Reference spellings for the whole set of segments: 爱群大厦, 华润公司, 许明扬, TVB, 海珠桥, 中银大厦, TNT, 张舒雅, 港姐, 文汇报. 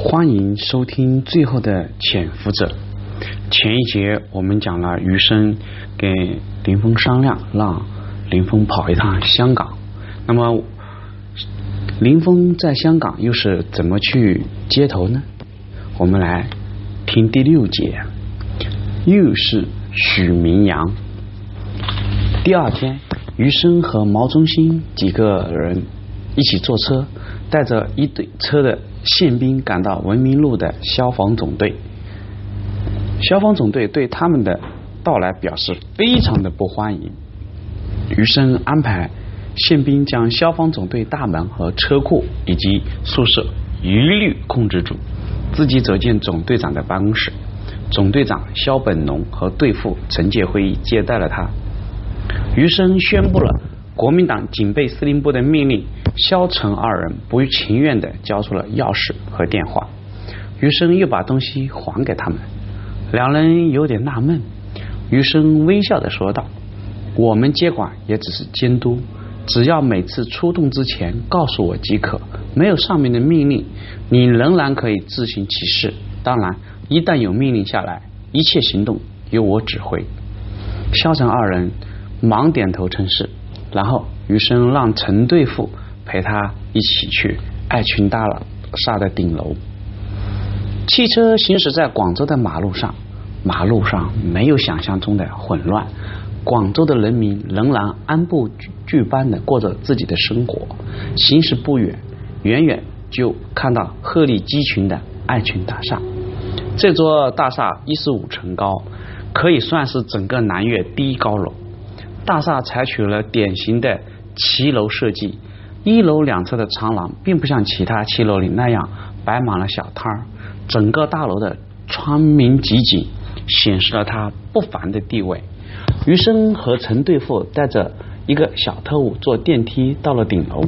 欢迎收听最后的潜伏者。前一节我们讲了余生跟林峰商量，让林峰跑一趟香港。那么林峰在香港又是怎么去街头呢？我们来听第六节，又是许明阳。第二天，余生和毛中兴几个人一起坐车，带着一队车的宪兵赶到文明路的消防总队。消防总队对他们的到来表示非常的不欢迎。余生安排宪兵将消防总队大门和车库以及宿舍一律控制住，自己走进总队长的办公室。总队长肖本龙和队副陈介辉接待了他。余生宣布了国民党警备司令部的命令，肖陈二人不情愿地交出了钥匙和电话。余生又把东西还给他们，两人有点纳闷。余生微笑地说道，我们接管也只是监督，只要每次出动之前告诉我即可，没有上面的命令你仍然可以自行其事，当然一旦有命令下来，一切行动由我指挥。肖陈二人忙点头称是，然后余生让陈队副陪他一起去爱群大厦的顶楼。汽车行驶在广州的马路上，马路上没有想象中的混乱，广州的人民仍然按部就班地过着自己的生活。行驶不远，远远就看到鹤立鸡群的爱群大厦。这座大厦15层高，可以算是整个南粤第一高楼。大厦采取了典型的骑楼设计，一楼两侧的长廊并不像其他骑楼里那样摆满了小摊儿，整个大楼的窗明几净，显示了它不凡的地位。余生和陈队副带着一个小特务坐电梯到了顶楼。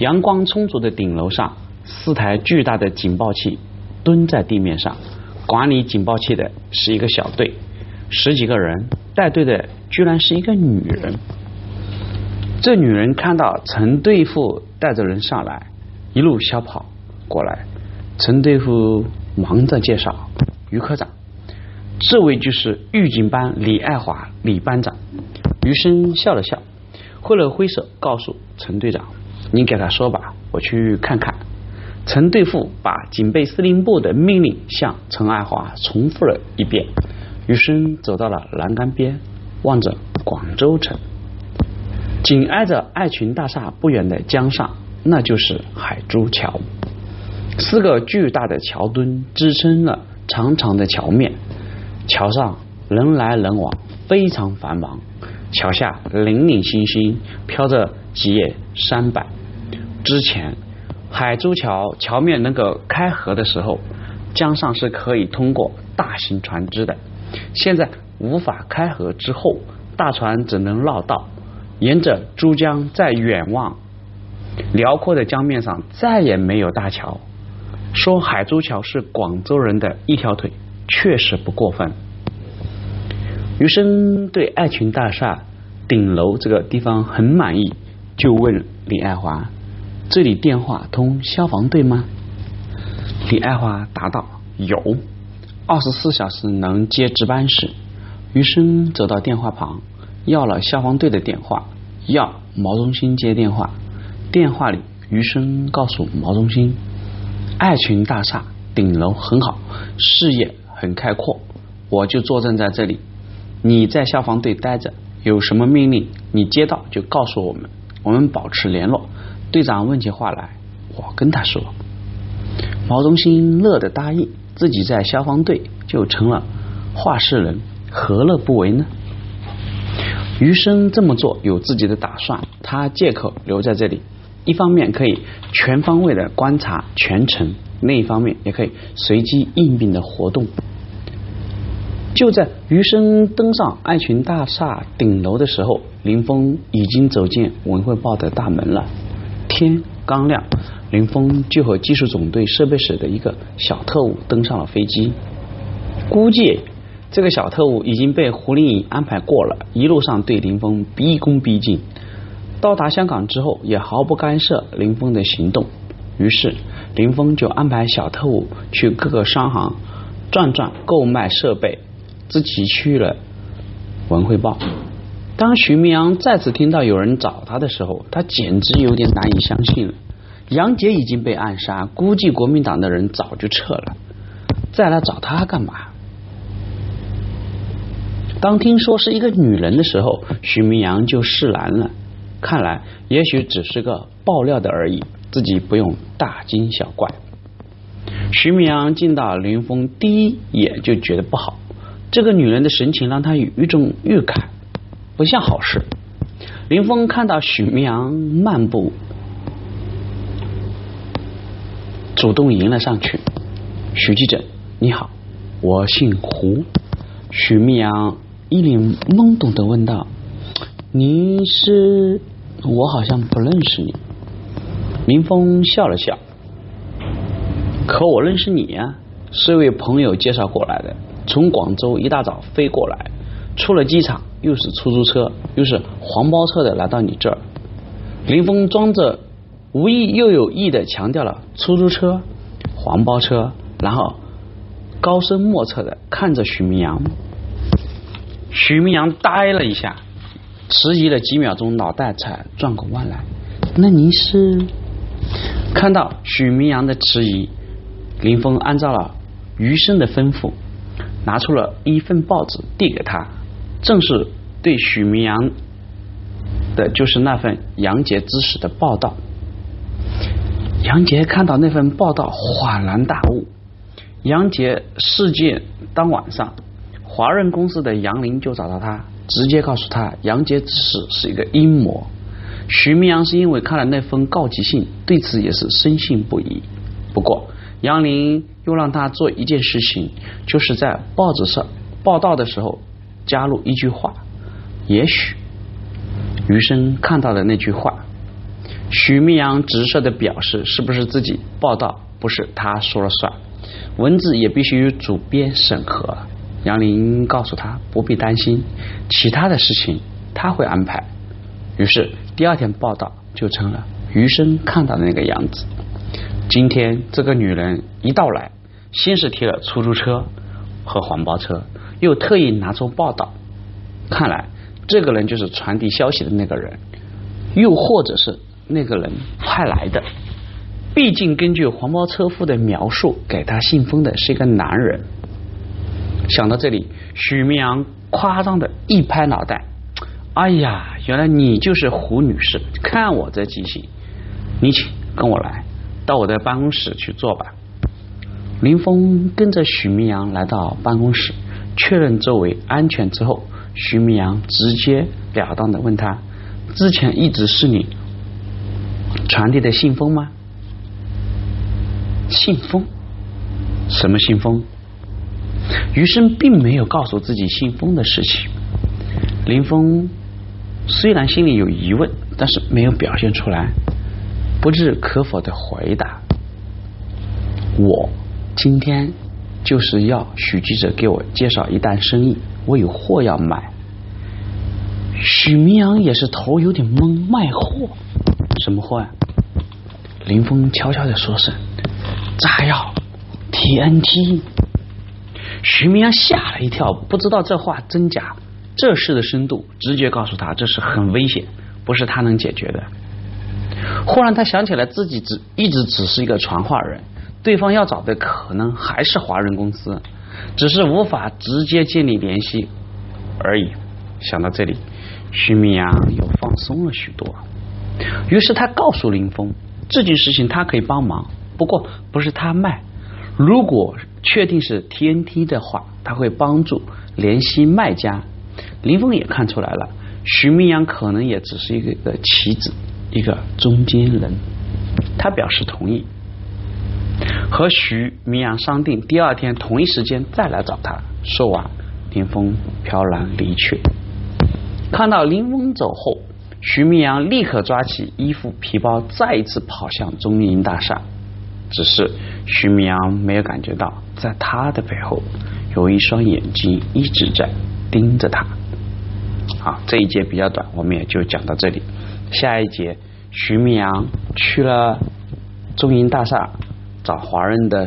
阳光充足的顶楼上，4台巨大的警报器蹲在地面上，管理警报器的是一个小队，10几个人，带队的居然是一个女人。这女人看到陈队副带着人上来，一路小跑过来。陈队副忙着介绍，余科长，这位就是狱警班李爱华李班长。余生笑了笑，挥了挥手告诉陈队长，你给他说吧，我去看看。陈队副把警备司令部的命令向陈爱华重复了一遍。余生走到了栏杆边，望着广州城。紧挨着爱群大厦不远的江上，那就是海珠桥。4个巨大的桥墩支撑了长长的桥面，桥上人来人往，非常繁忙。桥下零零星星飘着几叶山柏。之前海珠桥桥面能够开合的时候，江上是可以通过大型船只的。现在无法开河之后，大船只能绕道，沿着珠江在远望辽阔的江面上再也没有大桥。说海珠桥是广州人的一条腿，确实不过分。余生对爱群大厦顶楼这个地方很满意，就问李爱华，这里电话通消防队吗？李爱华答道，有，24小时能接值班室。余生走到电话旁，要了消防队的电话，要毛中兴接电话。电话里，余生告诉毛中兴，爱群大厦顶楼很好，视野很开阔，我就坐镇在这里，你在消防队待着，有什么命令你接到就告诉我们，我们保持联络。队长问起话来，我跟他说。毛中兴乐得答应，自己在消防队就成了话事人，何乐不为呢？余生这么做有自己的打算，他借口留在这里，一方面可以全方位的观察全程，另一方面也可以随机应变的活动。就在余生登上爱群大厦顶楼的时候，林峰已经走进文汇报的大门了。天刚亮，林峰就和技术总队设备室的一个小特务登上了飞机。估计这个小特务已经被胡林颖安排过了，一路上对林峰毕恭毕敬。到达香港之后也毫不干涉林峰的行动，于是林峰就安排小特务去各个商行转转购买设备，自己去了文汇报。当徐明阳再次听到有人找他的时候，他简直有点难以相信了。杨杰已经被暗杀，估计国民党的人早就撤了，再来找他干嘛？当听说是一个女人的时候，徐明阳就释然了，看来也许只是个爆料的而已，自己不用大惊小怪。徐明阳见到林峰第一眼就觉得不好，这个女人的神情让他有一种预感，不像好事。林峰看到许明阳漫步，主动迎了上去。徐记者你好，我姓胡。许明阳一脸懵懂地问道，您是？我好像不认识你。林峰笑了笑，可我认识你啊，是位朋友介绍过来的，从广州一大早飞过来，出了机场又是出租车又是黄包车的来到你这儿。林峰装着无意又有意的强调了出租车、黄包车，然后高深莫测的看着许明阳。许明阳呆了一下，迟疑了几秒钟，脑袋才转过弯来。那您是？看到许明阳的迟疑，林峰按照了余生的吩咐，拿出了一份报纸递给他，正是对许明阳的就是那份杨杰之死的报道。杨杰看到那份报道恍然大悟，杨杰事件当晚上，华润公司的杨林就找到他，直接告诉他杨杰之死是一个阴谋。徐明阳是因为看了那封告急信，对此也是深信不疑。不过杨林又让他做一件事情，就是在报纸上报道的时候加入一句话，也许。余生看到的那句话，徐明阳直率的表示是不是自己报道不是他说了算，文字也必须由主编审核。杨林告诉他不必担心，其他的事情他会安排。于是第二天报道就成了余生看到的那个样子。今天这个女人一到来，先是贴了出租车和黄包车，又特意拿出报道，看来这个人就是传递消息的那个人，又或者是那个人派来的。毕竟根据黄包车夫的描述，给他信封的是一个男人。想到这里，许明阳夸张的一拍脑袋，哎呀，原来你就是胡女士，看我这记性。你请跟我来，到我的办公室去坐吧。林峰跟着许明阳来到办公室，确认周围安全之后，徐明阳直截了当的问他，之前一直是你传递的信封吗？信封？什么信封？余生并没有告诉自己信封的事情。林峰虽然心里有疑问，但是没有表现出来，不置可否的回答。我今天就是要许记者给我介绍一单生意，我有货要卖。许明阳也是头有点懵，卖货？什么货啊？林峰悄悄的说声，炸药 TNT。 许明阳吓了一跳，不知道这话真假，这事的深度直觉告诉他这是很危险，不是他能解决的。忽然他想起来自己一直只是一个传话人，对方要找的可能还是华润公司，只是无法直接建立联系而已。想到这里，徐明阳又放松了许多。于是他告诉林峰，这件事情他可以帮忙，不过不是他卖，如果确定是 TNT 的话，他会帮助联系卖家。林峰也看出来了，徐明阳可能也只是一个棋子，一个中间人。他表示同意，和徐明阳商定第二天同一时间再来找他。说完，林峰飘然离去。看到林峰走后，徐明阳立刻抓起衣服皮包，再一次跑向中银大厦。只是徐明阳没有感觉到，在他的背后有一双眼睛一直在盯着他。好，这一节比较短，我们也就讲到这里。下一节，徐明阳去了中银大厦找华人的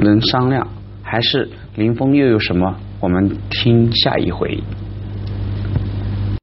人商量，还是林峰又有什么？我们听下一回。